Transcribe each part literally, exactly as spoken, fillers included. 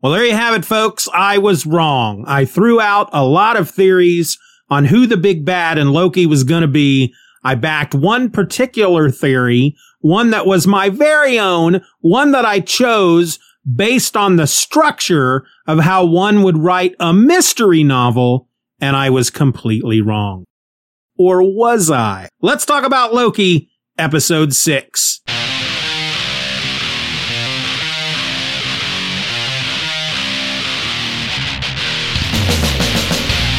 Well, there you have it, folks. I was wrong. I threw out a lot of theories on who the big bad in Loki was going to be. I backed one particular theory, one that was my very own, one that I chose based on the structure of how one would write a mystery novel, and I was completely wrong. Or was I? Let's talk about Loki, episode six.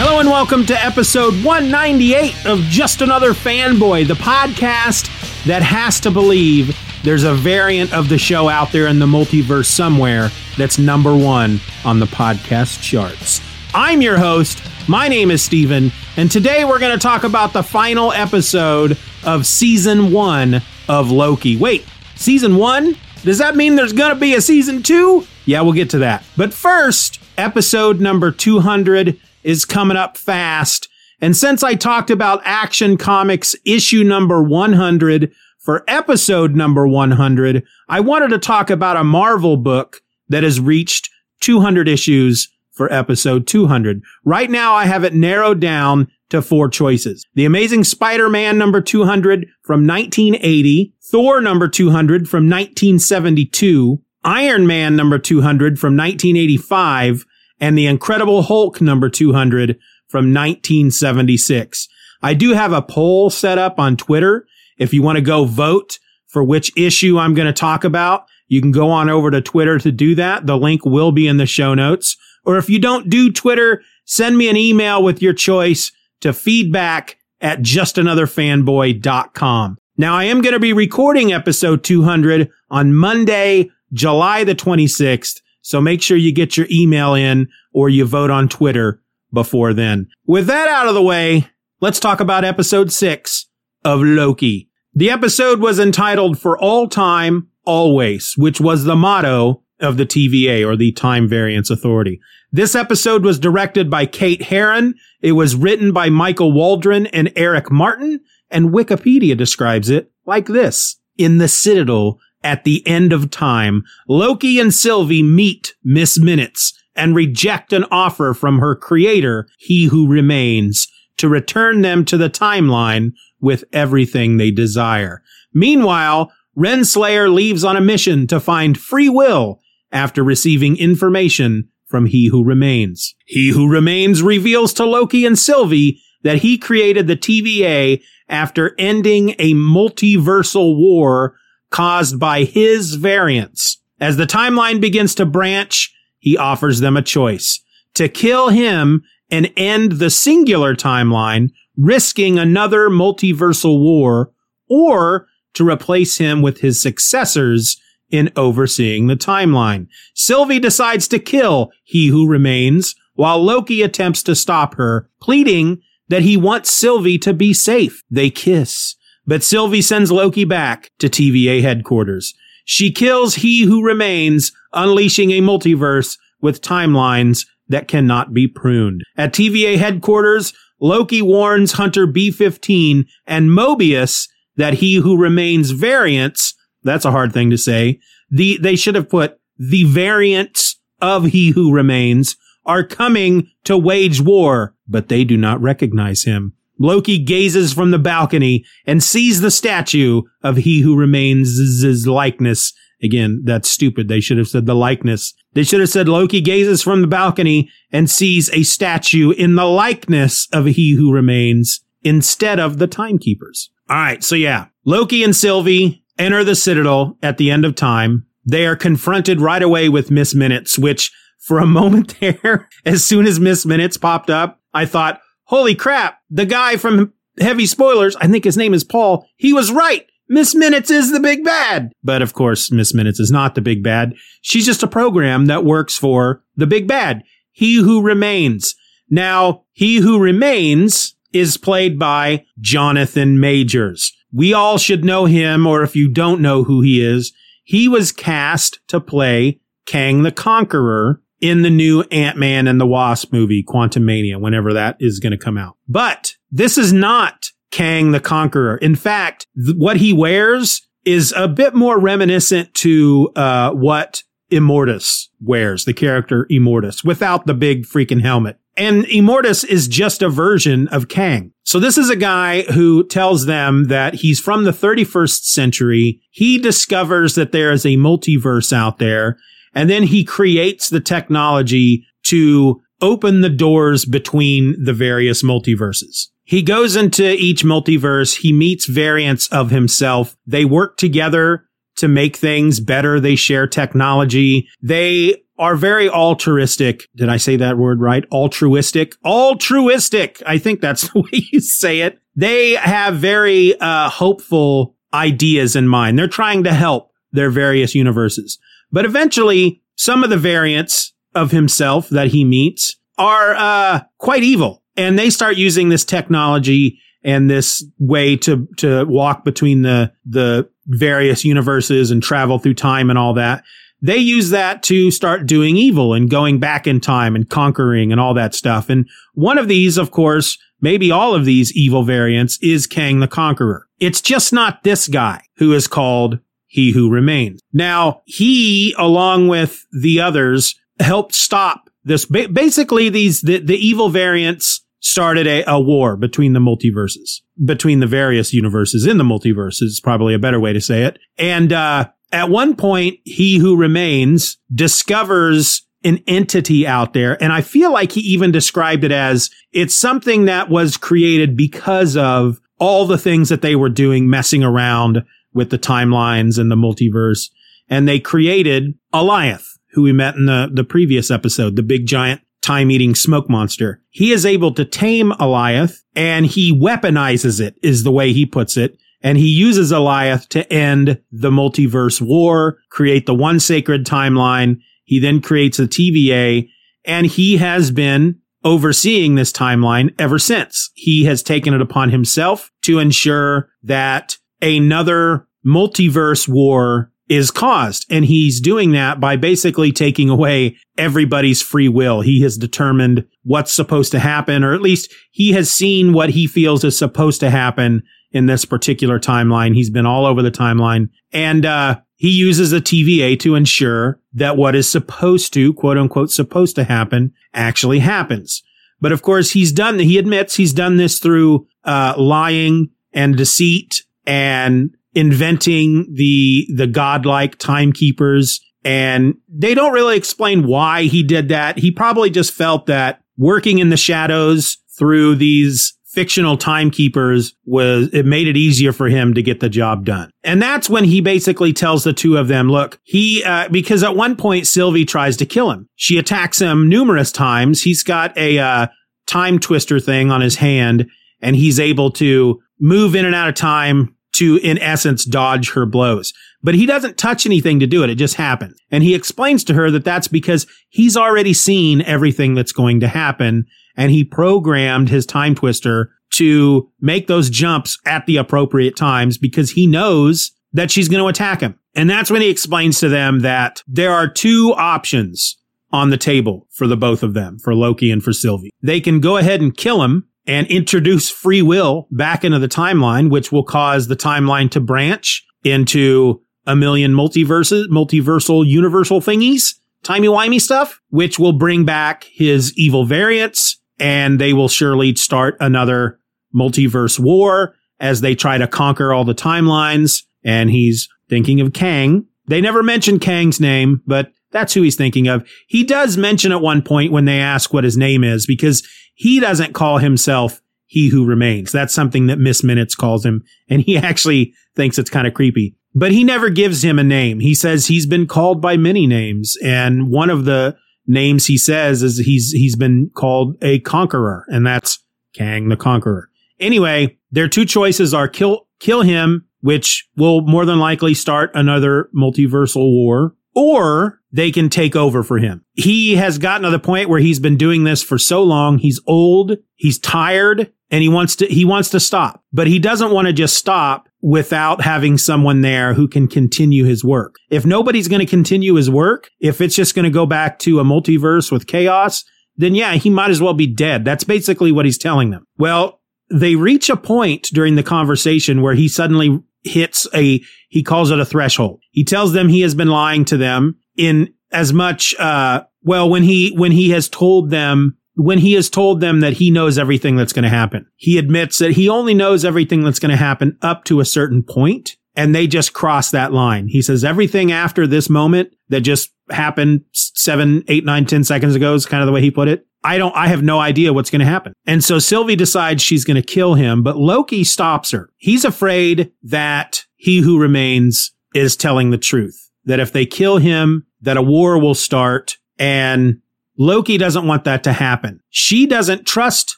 Hello and welcome to episode one ninety-eight of Just Another Fanboy, the podcast that has to believe there's a variant of the show out there in the multiverse somewhere that's number one on the podcast charts. I'm your host. My name is Steven, and today we're going to talk about the final episode of season one of Loki. Wait, season one? Does that mean there's going to be a season two? Yeah, we'll get to that. But first, episode number two hundred is coming up fast. And since I talked about Action Comics issue number one hundred for episode number one hundred, I wanted to talk about a Marvel book that has reached two hundred issues for episode two hundred. Right now, I have it narrowed down to four choices. The Amazing Spider-Man number two hundred from nineteen eighty, Thor number two hundred from nineteen seventy-two, Iron Man number two hundred from nineteen eighty-five, and The Incredible Hulk number two hundred from nineteen seventy-six. I do have a poll set up on Twitter. If you want to go vote for which issue I'm going to talk about, you can go on over to Twitter to do that. The link will be in the show notes. Or if you don't do Twitter, send me an email with your choice to feedback at just another fanboy dot com. Now, I am going to be recording episode two hundred on Monday, July the twenty-sixth. So make sure you get your email in or you vote on Twitter before then. With that out of the way, let's talk about episode six of Loki. The episode was entitled For All Time, Always, which was the motto of the T V A, or the Time Variance Authority. This episode was directed by Kate Herron. It was written by Michael Waldron and Eric Martin, and Wikipedia describes it like this. In the Citadel, at the end of time, Loki and Sylvie meet Miss Minutes and reject an offer from her creator, He Who Remains, to return them to the timeline with everything they desire. Meanwhile, Renslayer leaves on a mission to find free will after receiving information from He Who Remains. He Who Remains reveals to Loki and Sylvie that he created the T V A after ending a multiversal war caused by his variance. As the timeline begins to branch, he offers them a choice: to kill him and end the singular timeline, risking another multiversal war, or to replace him with his successors in overseeing the timeline. Sylvie decides to kill He Who Remains, while Loki attempts to stop her, pleading that he wants Sylvie to be safe. They kiss. But Sylvie sends Loki back to T V A headquarters. She kills He Who Remains, unleashing a multiverse with timelines that cannot be pruned. At T V A headquarters, Loki warns Hunter B fifteen and Mobius that He Who Remains variants, that's a hard thing to say, the, they should have put the variants of He Who Remains, are coming to wage war, but they do not recognize him. Loki gazes from the balcony and sees the statue of He Who Remains' likeness Again, that's stupid. They should have said the likeness. They should have said Loki gazes from the balcony and sees a statue in the likeness of He Who Remains instead of the Timekeepers. All right. So yeah, Loki and Sylvie enter the Citadel at the end of time. They are confronted right away with Miss Minutes, which for a moment there, as soon as Miss Minutes popped up, I thought, holy crap, the guy from Heavy Spoilers, I think his name is Paul, he was right. Miss Minutes is the big bad. But of course, Miss Minutes is not the big bad. She's just a program that works for the big bad, He Who Remains. Now, He Who Remains is played by Jonathan Majors. We all should know him, or if you don't know who he is, he was cast to play Kang the Conqueror in the new Ant-Man and the Wasp movie, Quantumania, whenever that is going to come out. But this is not Kang the Conqueror. In fact, th- what he wears is a bit more reminiscent to uh what Immortus wears, the character Immortus, without the big freaking helmet. And Immortus is just a version of Kang. So this is a guy who tells them that he's from the thirty-first century. He discovers that there is a multiverse out there, and then he creates the technology to open the doors between the various multiverses. He goes into each multiverse. He meets variants of himself. They work together to make things better. They share technology. They are very altruistic. Did I say that word right? Altruistic. Altruistic. I think that's the way you say it. They have very uh hopeful ideas in mind. They're trying to help their various universes. But eventually, some of the variants of himself that he meets are uh quite evil. And they start using this technology and this way to, to walk between the, the various universes and travel through time and all that. They use that to start doing evil and going back in time and conquering and all that stuff. And one of these, of course, maybe all of these evil variants, is Kang the Conqueror. It's just not this guy who is called He Who Remains. Now, he, along with the others, helped stop this. Ba- basically, these the, the evil variants started a, a war between the multiverses, between the various universes in the multiverse is probably a better way to say it. And uh at one point, He Who Remains discovers an entity out there. And I feel like he even described it as it's something that was created because of all the things that they were doing, messing around with the timelines and the multiverse. And they created Alioth, who we met in the, the previous episode, the big giant time-eating smoke monster. He is able to tame Alioth, and he weaponizes it, is the way he puts it. And he uses Alioth to end the multiverse war, create the one sacred timeline. He then creates a T V A, and he has been overseeing this timeline ever since. He has taken it upon himself to ensure that another multiverse war is caused. And he's doing that by basically taking away everybody's free will. He has determined what's supposed to happen, or at least he has seen what he feels is supposed to happen in this particular timeline. He's been all over the timeline. And uh he uses a T V A to ensure that what is supposed to, quote unquote, supposed to happen actually happens. But of course, he's done, he admits he's done this through uh lying and deceit and inventing the the godlike timekeepers, and they don't really explain why he did that. He probably just felt that working in the shadows through these fictional timekeepers was, it made it easier for him to get the job done. And that's when he basically tells the two of them, look, he uh because at one point Sylvie tries to kill him. She attacks him numerous times. He's got a uh time twister thing on his hand, and he's able to move in and out of time to, in essence, dodge her blows. But he doesn't touch anything to do it. It just happens. And he explains to her that that's because he's already seen everything that's going to happen, and he programmed his time twister to make those jumps at the appropriate times because he knows that she's going to attack him. And that's when he explains to them that there are two options on the table for the both of them, for Loki and for Sylvie. They can go ahead and kill him and introduce free will back into the timeline, which will cause the timeline to branch into a million multiverses, multiversal, universal thingies, timey-wimey stuff, which will bring back his evil variants, and they will surely start another multiverse war as they try to conquer all the timelines. And he's thinking of Kang, They never mention Kang's name, but that's who he's thinking of. He does mention at one point when they ask what his name is, because he doesn't call himself He Who Remains. That's something that Miss Minutes calls him, and he actually thinks it's kind of creepy. But he never gives him a name. He says he's been called by many names, and one of the names he says is he's he's been called a conqueror, and that's Kang the Conqueror. Anyway, their two choices are kill kill him, which will more than likely start another multiversal war, or they can take over for him. He has gotten to the point where he's been doing this for so long, he's old, he's tired, and he wants to he wants to stop. But he doesn't want to just stop without having someone there who can continue his work. If nobody's going to continue his work, if it's just going to go back to a multiverse with chaos, then yeah, he might as well be dead. That's basically what he's telling them. Well, they reach a point during the conversation where he suddenly hits a, he calls it a threshold. He tells them he has been lying to them in as much, uh, well, when he, when he has told them, when he has told them that he knows everything that's going to happen. He admits that he only knows everything that's going to happen up to a certain point, and they just cross that line. He says everything after this moment that just happened seven, eight, nine, ten seconds ago is kind of the way he put it. I don't, I have no idea what's going to happen. And so Sylvie decides she's going to kill him, but Loki stops her. He's afraid that He Who Remains is telling the truth, that if they kill him, that a war will start, and Loki doesn't want that to happen. She doesn't trust,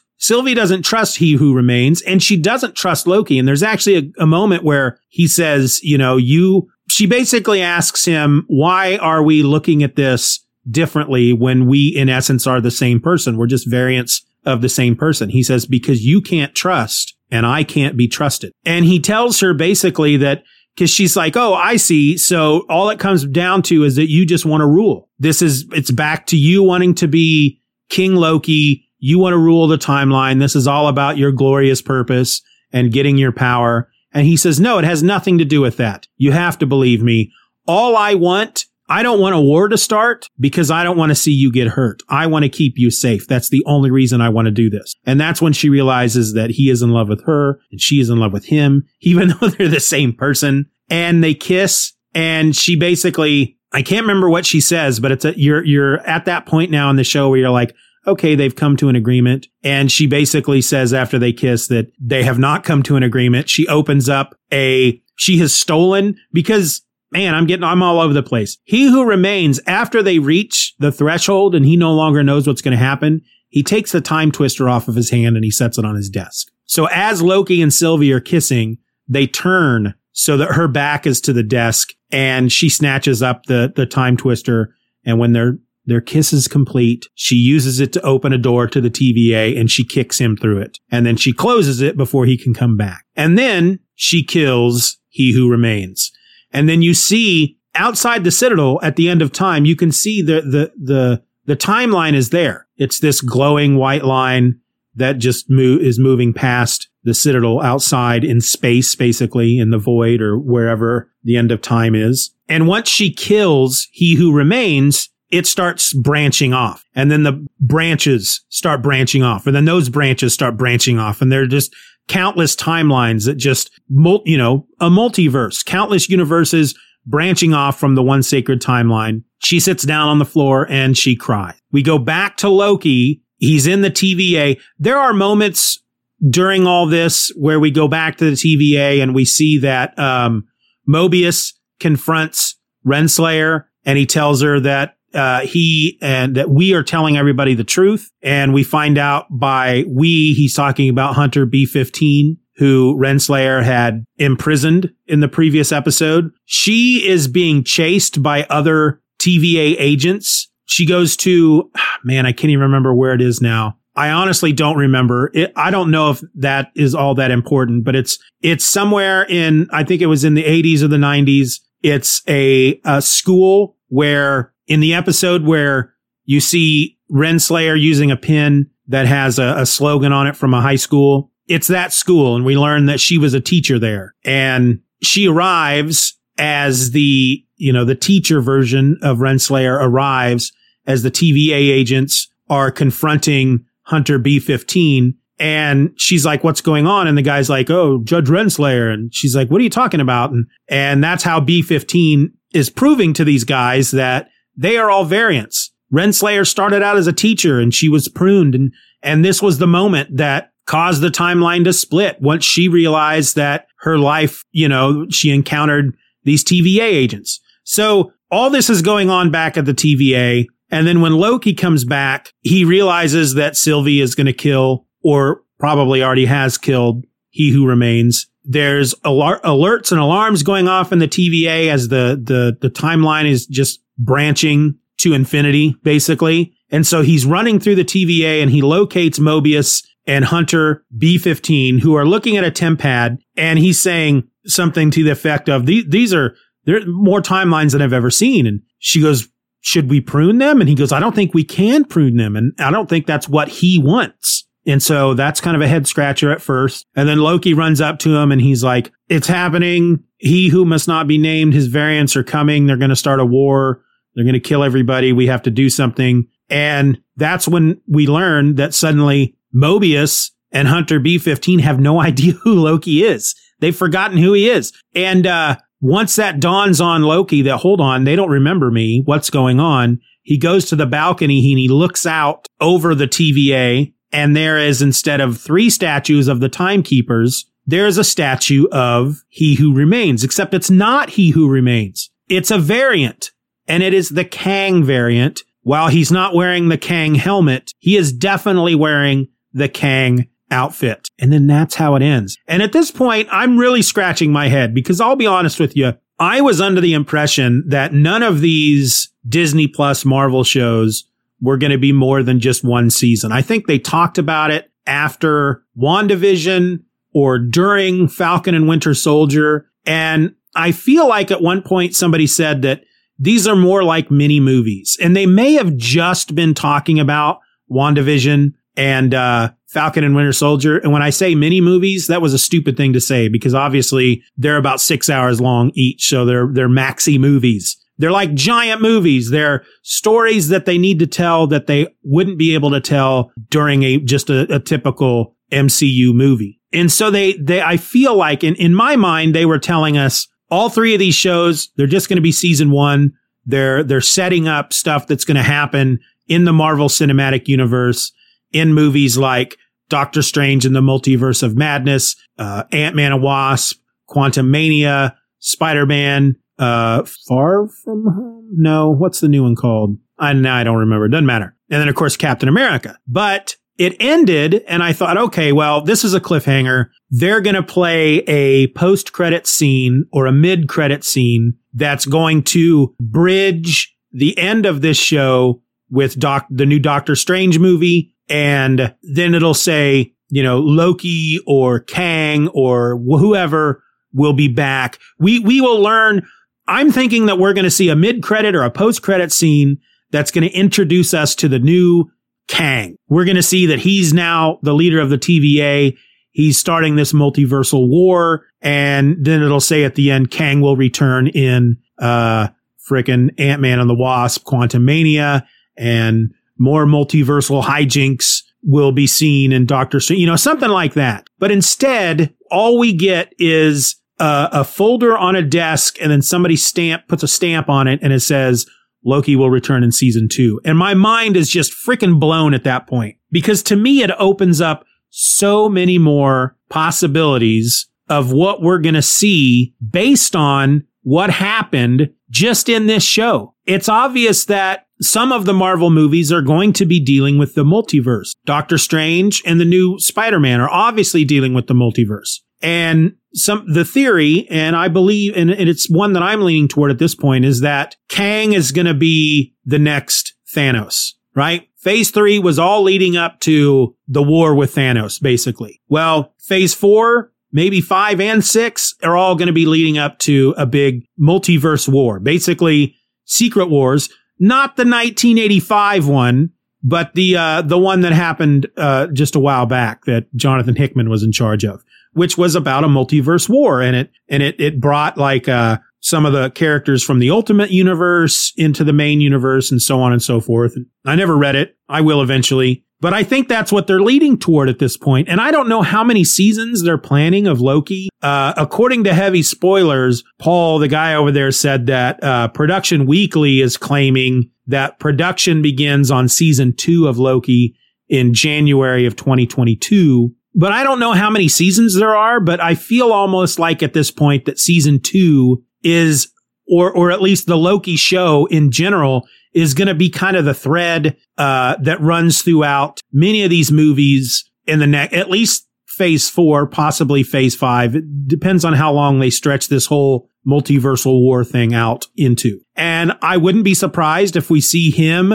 Sylvie doesn't trust He Who Remains, and she doesn't trust Loki. And there's actually a, a moment where he says, you know, you, she basically asks him, why are we looking at this differently when we, in essence, are the same person? We're just variants of the same person. He says, because you can't trust and I can't be trusted. And he tells her basically that, because she's like, oh, I see. So all it comes down to is that you just want to rule. This is, it's back to you wanting to be King Loki. You want to rule the timeline. This is all about your glorious purpose and getting your power. And he says, no, it has nothing to do with that. You have to believe me. All I want, I don't want a war to start because I don't want to see you get hurt. I want to keep you safe. That's the only reason I want to do this. And that's when she realizes that he is in love with her and she is in love with him, even though they're the same person. And they kiss, and she basically, I can't remember what she says, but it's a, you're, you're at that point now in the show where you're like, okay, they've come to an agreement. And she basically says after they kiss that they have not come to an agreement. She opens up a, she has stolen, because man, I'm getting, I'm all over the place. He Who Remains, after they reach the threshold and he no longer knows what's going to happen, he takes the time twister off of his hand and he sets it on his desk. So as Loki and Sylvie are kissing, they turn so that her back is to the desk, and she snatches up the, the time twister. And when their, their kiss is complete, she uses it to open a door to the T V A, and she kicks him through it. And then she closes it before he can come back. And then she kills He Who Remains. And then you see outside the Citadel at the end of time, you can see the, the, the, the timeline is there. It's this glowing white line that just mo- is moving past the Citadel outside in space, basically in the void or wherever the end of time is. And once she kills He Who Remains, it starts branching off, and then the branches start branching off, and then those branches start branching off, and they're just countless timelines that just, mul- you know, a multiverse, countless universes branching off from the one sacred timeline. She sits down on the floor and she cries. We go back to Loki. He's in the T V A. There are moments during all this where we go back to the T V A and we see that um Mobius confronts Renslayer, and he tells her that uh he and that we are telling everybody the truth. And we find out by we, he's talking about Hunter B fifteen, who Renslayer had imprisoned in the previous episode. She is being chased by other T V A agents. She goes to, man, I can't even remember where it is now. I honestly don't remember it. I don't know if that is all that important, but it's, it's somewhere in, I think it was in the eighties or the nineties. It's a, a school where, in the episode where you see Renslayer using a pin that has a, a slogan on it from a high school, it's that school. And we learn that she was a teacher there, and she arrives as the, you know, the teacher version of Renslayer arrives as the T V A agents are confronting Hunter B fifteen. And she's like, what's going on? And the guy's like, oh, Judge Renslayer. And she's like, what are you talking about? And, and that's how B fifteen is proving to these guys that they are all variants. Renslayer started out as a teacher and she was pruned. And, and this was the moment that caused the timeline to split once she realized that her life, you know, she encountered these T V A agents. So all this is going on back at the T V A. And then when Loki comes back, he realizes that Sylvie is going to kill, or probably already has killed, He Who Remains. There's alert, alerts and alarms going off in the T V A as the, the, the timeline is just branching to infinity, basically. And so he's running through the T V A and he locates Mobius and Hunter B fifteen, who are looking at a temp pad, and he's saying something to the effect of, these, these are, there are more timelines than I've ever seen. And she goes, should we prune them? And he goes, I don't think we can prune them. And I don't think that's what he wants. And so that's kind of a head scratcher at first. And then Loki runs up to him and he's like, it's happening. He who must not be named, his variants are coming. They're going to start a war. They're going to kill everybody. We have to do something. And that's when we learn that suddenly Mobius and Hunter B fifteen have no idea who Loki is. They've forgotten who he is. And uh, once that dawns on Loki that, hold on, they don't remember me. What's going on? He goes to the balcony and he looks out over the T V A. And there is, instead of three statues of the timekeepers, there is a statue of He Who Remains, except it's not He Who Remains. It's a variant, and it is the Kang variant. While he's not wearing the Kang helmet, he is definitely wearing the Kang outfit. And then that's how it ends. And at this point, I'm really scratching my head because I'll be honest with you. I was under the impression that none of these Disney Plus Marvel shows we're going to be more than just one season. I think they talked about it after WandaVision or during Falcon and Winter Soldier. And I feel like at one point somebody said that these are more like mini movies. And they may have just been talking about WandaVision and uh, Falcon and Winter Soldier. And when I say mini movies, that was a stupid thing to say because obviously they're about six hours long each. So they're they're maxi movies. They're like giant movies. They're stories that they need to tell that they wouldn't be able to tell during a just a, a typical M C U movie. And so they, they I feel like in, in my mind, they were telling us all three of these shows, they're just going to be season one. They're they're setting up stuff that's going to happen in the Marvel Cinematic Universe in movies like Doctor Strange and the Multiverse of Madness, uh, Ant-Man and Wasp, Quantumania, Spider-Man, Uh, Far From Home? No, what's the new one called? I, no, I don't remember. It doesn't matter. And then, of course, Captain America. But it ended, and I thought, okay, well, this is a cliffhanger. They're going to play a post-credit scene or a mid-credit scene that's going to bridge the end of this show with doc- the new Doctor Strange movie, and then it'll say, you know, Loki or Kang or whoever will be back. We we will learn... I'm thinking that we're going to see a mid-credit or a post-credit scene that's going to introduce us to the new Kang. We're going to see that he's now the leader of the T V A. He's starting this multiversal war. And then it'll say at the end, Kang will return in uh frickin' Ant-Man and the Wasp, Quantumania, and more multiversal hijinks will be seen in Doctor Strange, you know, something like that. But instead, all we get is Uh, a folder on a desk, and then somebody stamp puts a stamp on it, and it says Loki will return in season two. And my mind is just freaking blown at that point because to me it opens up so many more possibilities of what we're gonna see based on what happened just in this show. It's obvious that some of the Marvel movies are going to be dealing with the multiverse. Doctor Strange and the new Spider-Man are obviously dealing with the multiverse. And some, the theory, and I believe, and, and it's one that I'm leaning toward at this point, is that Kang is going to be the next Thanos, right? Phase three was all leading up to the war with Thanos, basically. Well, phase four, maybe five and six are all going to be leading up to a big multiverse war, basically Secret Wars, not the nineteen eighty-five one, but the, uh, the one that happened, uh, just a while back that Jonathan Hickman was in charge of, which was about a multiverse war. And it, and it, it brought like, uh, some of the characters from the Ultimate Universe into the main universe and so on and so forth. I never read it. I will eventually, But I think that's what they're leading toward at this point. And I don't know how many seasons they're planning of Loki. Uh, according to Heavy Spoilers, Paul, the guy over there, said that uh, Production Weekly is claiming that production begins on season two of Loki in January of twenty twenty-two. But I don't know how many seasons there are, but I feel almost like at this point that season two is, or or at least the Loki show in general, is going to be kind of the thread uh that runs throughout many of these movies in the next, at least phase four, possibly phase five. It depends on how long they stretch this whole multiversal war thing out into. And I wouldn't be surprised if we see him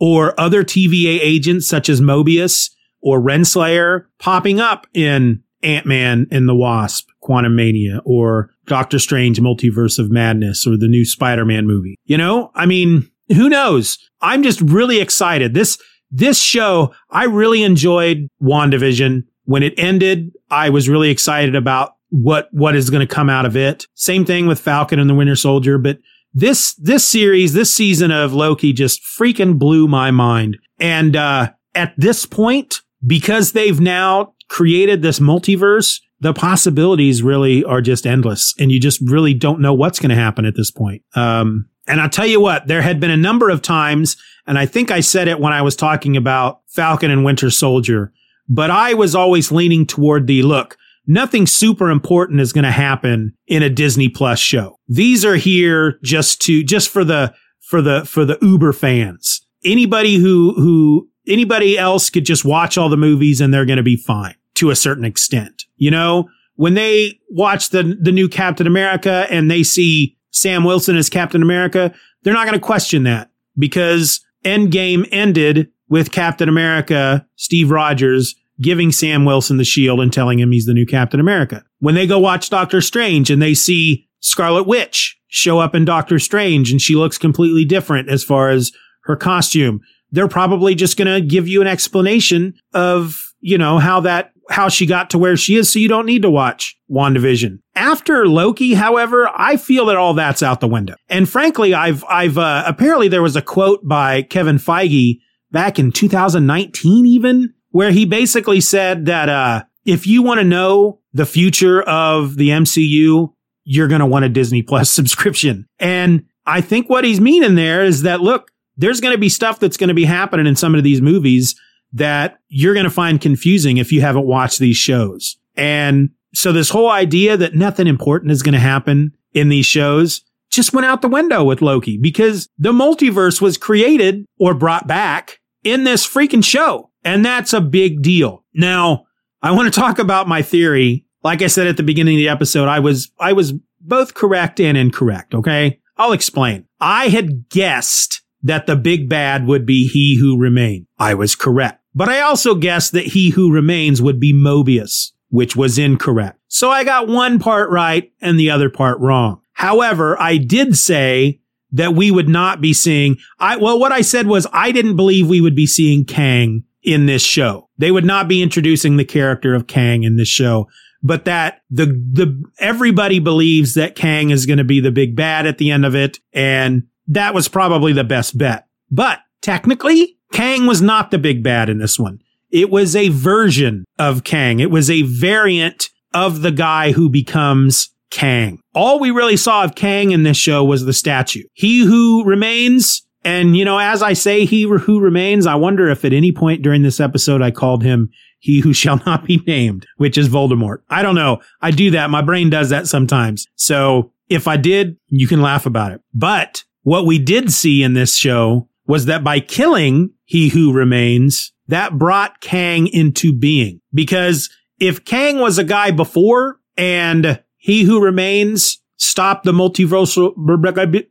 or other T V A agents such as Mobius or Renslayer popping up in Ant-Man and the Wasp, Quantumania, or Doctor Strange, Multiverse of Madness, or the new Spider-Man movie. You know, I mean, who knows? I'm just really excited. This, this show, I really enjoyed WandaVision. When it ended, I was really excited about what, what is going to come out of it. Same thing with Falcon and the Winter Soldier. But this, this series, this season of Loki just freaking blew my mind. And, uh, at this point, because they've now created this multiverse, the possibilities really are just endless, and you just really don't know what's going to happen at this point. Um, and I'll tell you what, there had been a number of times, and I think I said it when I was talking about Falcon and Winter Soldier, but I was always leaning toward the, look, nothing super important is going to happen in a Disney Plus show. These are here just to, just for the, for the, for the Uber fans. Anybody who, who, anybody else could just watch all the movies and they're going to be fine to a certain extent. You know, when they watch the the new Captain America and they see Sam Wilson as Captain America, they're not going to question that, because Endgame ended with Captain America, Steve Rogers, giving Sam Wilson the shield and telling him he's the new Captain America. When they go watch Doctor Strange and they see Scarlet Witch show up in Doctor Strange and she looks completely different as far as her costume, they're probably just going to give you an explanation of, you know, how that, how she got to where she is. So you don't need to watch WandaVision. After Loki, however, I feel that all that's out the window. And frankly, I've, I've, uh, apparently there was a quote by Kevin Feige back in two thousand nineteen, even, where he basically said that, uh, if you want to know the future of the M C U, you're going to want a Disney Plus subscription. And I think what he's meaning there is that, look, there's going to be stuff that's going to be happening in some of these movies that you're going to find confusing if you haven't watched these shows. And so this whole idea that nothing important is going to happen in these shows just went out the window with Loki, because the multiverse was created or brought back in this freaking show. And that's a big deal. Now, I want to talk about my theory. Like I said at the beginning of the episode, I was, I was both correct and incorrect. Okay. I'll explain. I had guessed that the big bad would be He Who Remains. I was correct. But I also guessed that He Who Remains would be Mobius, which was incorrect. So I got one part right and the other part wrong. However, I did say that we would not be seeing, I, well, what I said was I didn't believe we would be seeing Kang in this show. They would not be introducing the character of Kang in this show, but that the, the, everybody believes that Kang is going to be the big bad at the end of it. And that was probably the best bet. But technically, Kang was not the big bad in this one. It was a version of Kang. It was a variant of the guy who becomes Kang. All we really saw of Kang in this show was the statue. He Who Remains, and, you know, as I say, He Who Remains, I wonder if at any point during this episode I called him He Who Shall Not Be Named, which is Voldemort. I don't know. I do that. My brain does that sometimes. So if I did, you can laugh about it. But what we did see in this show was that by killing He Who Remains, that brought Kang into being. Because if Kang was a guy before and He Who Remains stopped the multiversal,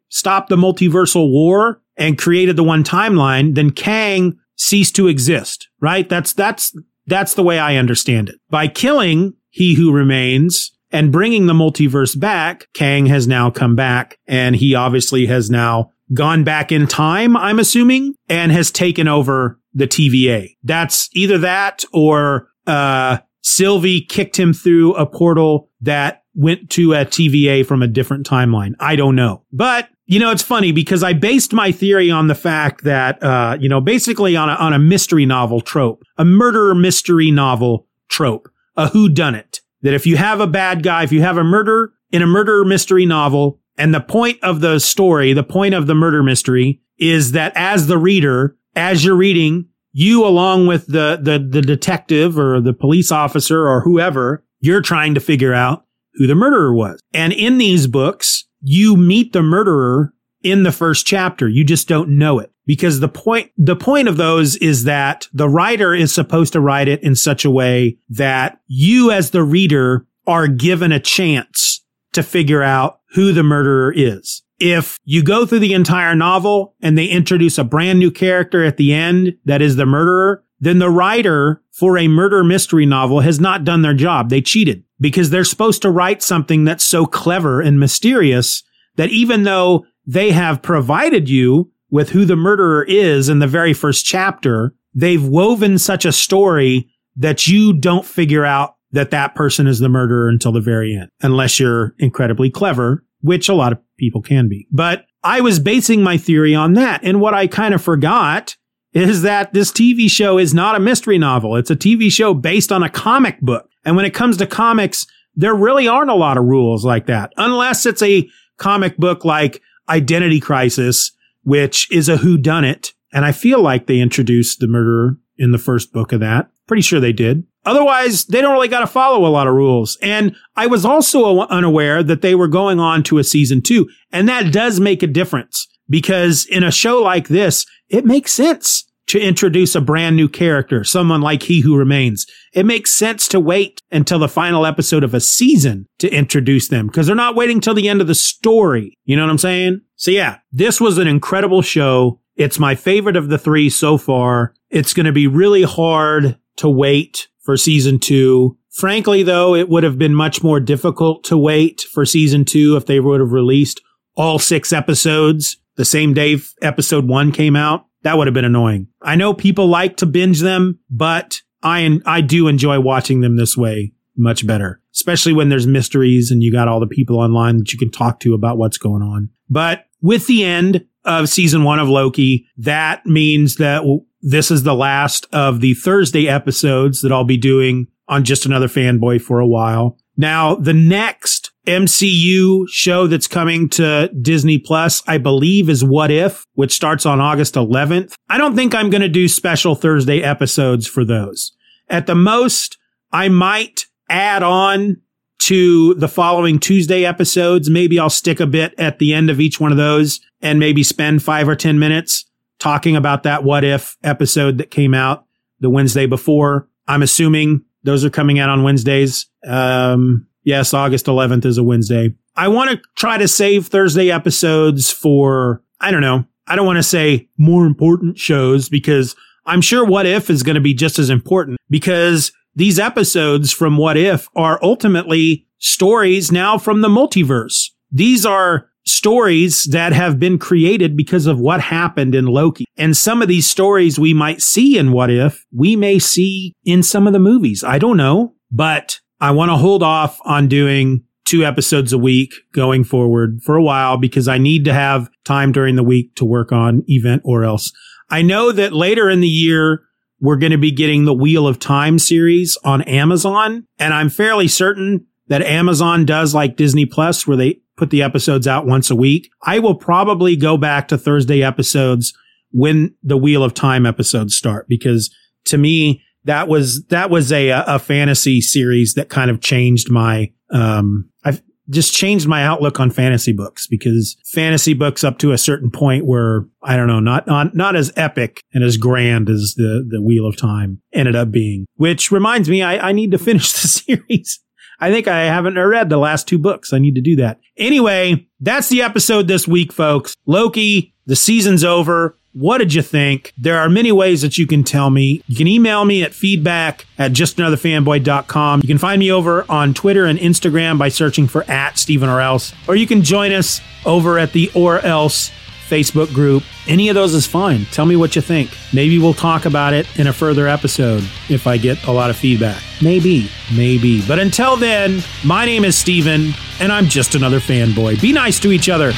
stopped the multiversal war and created the one timeline, then Kang ceased to exist, right? That's, that's, that's the way I understand it. By killing He Who Remains and bringing the multiverse back, Kang has now come back, and he obviously has now gone back in time, I'm assuming, and has taken over the T V A. That's either that or uh Sylvie kicked him through a portal that went to a T V A from a different timeline. I don't know. But You know, it's funny because I based my theory on the fact that, uh, you know, basically on a, on a mystery novel trope, a murder mystery novel trope, a whodunit. That if you have a bad guy, if you have a murder in a murder mystery novel, and the point of the story, the point of the murder mystery is that as the reader, as you're reading, you along with the, the, the detective or the police officer or whoever, you're trying to figure out who the murderer was. And in these books, you meet the murderer in the first chapter. You just don't know it because the point, the point of those is that the writer is supposed to write it in such a way that you as the reader are given a chance to figure out who the murderer is. If you go through the entire novel and they introduce a brand new character at the end that is the murderer, then the writer for a murder mystery novel has not done their job. They cheated because they're supposed to write something that's so clever and mysterious that even though they have provided you with who the murderer is in the very first chapter, they've woven such a story that you don't figure out that that person is the murderer until the very end, unless you're incredibly clever, which a lot of people can be. But I was basing my theory on that. And what I kind of forgot is that this T V show is not a mystery novel. It's a T V show based on a comic book. And when it comes to comics, there really aren't a lot of rules like that, unless it's a comic book like Identity Crisis, which is a whodunit. And I feel like they introduced the murderer in the first book of that. Pretty sure they did. Otherwise, they don't really got to follow a lot of rules. And I was also unaware that they were going on to a season two. And that does make a difference because in a show like this, it makes sense to introduce a brand new character, someone like He Who Remains. It makes sense to wait until the final episode of a season to introduce them because they're not waiting till the end of the story. You know what I'm saying? So yeah, this was an incredible show. It's my favorite of the three so far. It's going to be really hard to wait for season two. Frankly, though, it would have been much more difficult to wait for season two if they would have released all six episodes the same day episode one came out. That would have been annoying. I know people like to binge them, but I I do enjoy watching them this way much better, especially when there's mysteries and you got all the people online that you can talk to about what's going on. But with the end of season one of Loki, that means that this is the last of the Thursday episodes that I'll be doing on Just Another Fanboy for a while. Now, the next M C U show that's coming to Disney Plus, I believe, is What If, which starts on August eleventh. I don't think I'm going to do special Thursday episodes for those. At the most, I might add on to the following Tuesday episodes. Maybe I'll stick a bit at the end of each one of those and maybe spend five or ten minutes talking about that What If episode that came out the Wednesday before. I'm assuming those are coming out on Wednesdays. Um, yes, August eleventh is a Wednesday. I want to try to save Thursday episodes for, I don't know, I don't want to say more important shows because I'm sure What If is going to be just as important because these episodes from What If are ultimately stories now from the multiverse. These are stories that have been created because of what happened in Loki. And some of these stories we might see in What If, we may see in some of the movies. I don't know, but I want to hold off on doing two episodes a week going forward for a while because I need to have time during the week to work on Event or Else. I know that later in the year, we're going to be getting the Wheel of Time series on Amazon. And I'm fairly certain that Amazon does like Disney Plus where they put the episodes out once a week. I will probably go back to Thursday episodes when the Wheel of Time episodes start, because to me, that was, that was a, a fantasy series that kind of changed my, um, I've just changed my outlook on fantasy books, because fantasy books up to a certain point were, I don't know, not, not, not as epic and as grand as the, the Wheel of Time ended up being, which reminds me, I, I need to finish the series. I think I haven't read the last two books. I need to do that. Anyway, that's the episode this week, folks. Loki, the season's over. What did you think? There are many ways that you can tell me. You can email me at feedback at justanotherfanboy.com. You can find me over on Twitter and Instagram by searching for at Stephen Or Else. Or you can join us over at the Or Else Facebook group. Any of those is fine. Tell me what you think. Maybe we'll talk about it in a further episode if I get a lot of feedback. Maybe, maybe. But until then, my name is Steven, and I'm just another fanboy. Be nice to each other.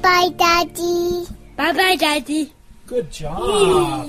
Bye-bye, Daddy. Bye-bye, Daddy. Good job.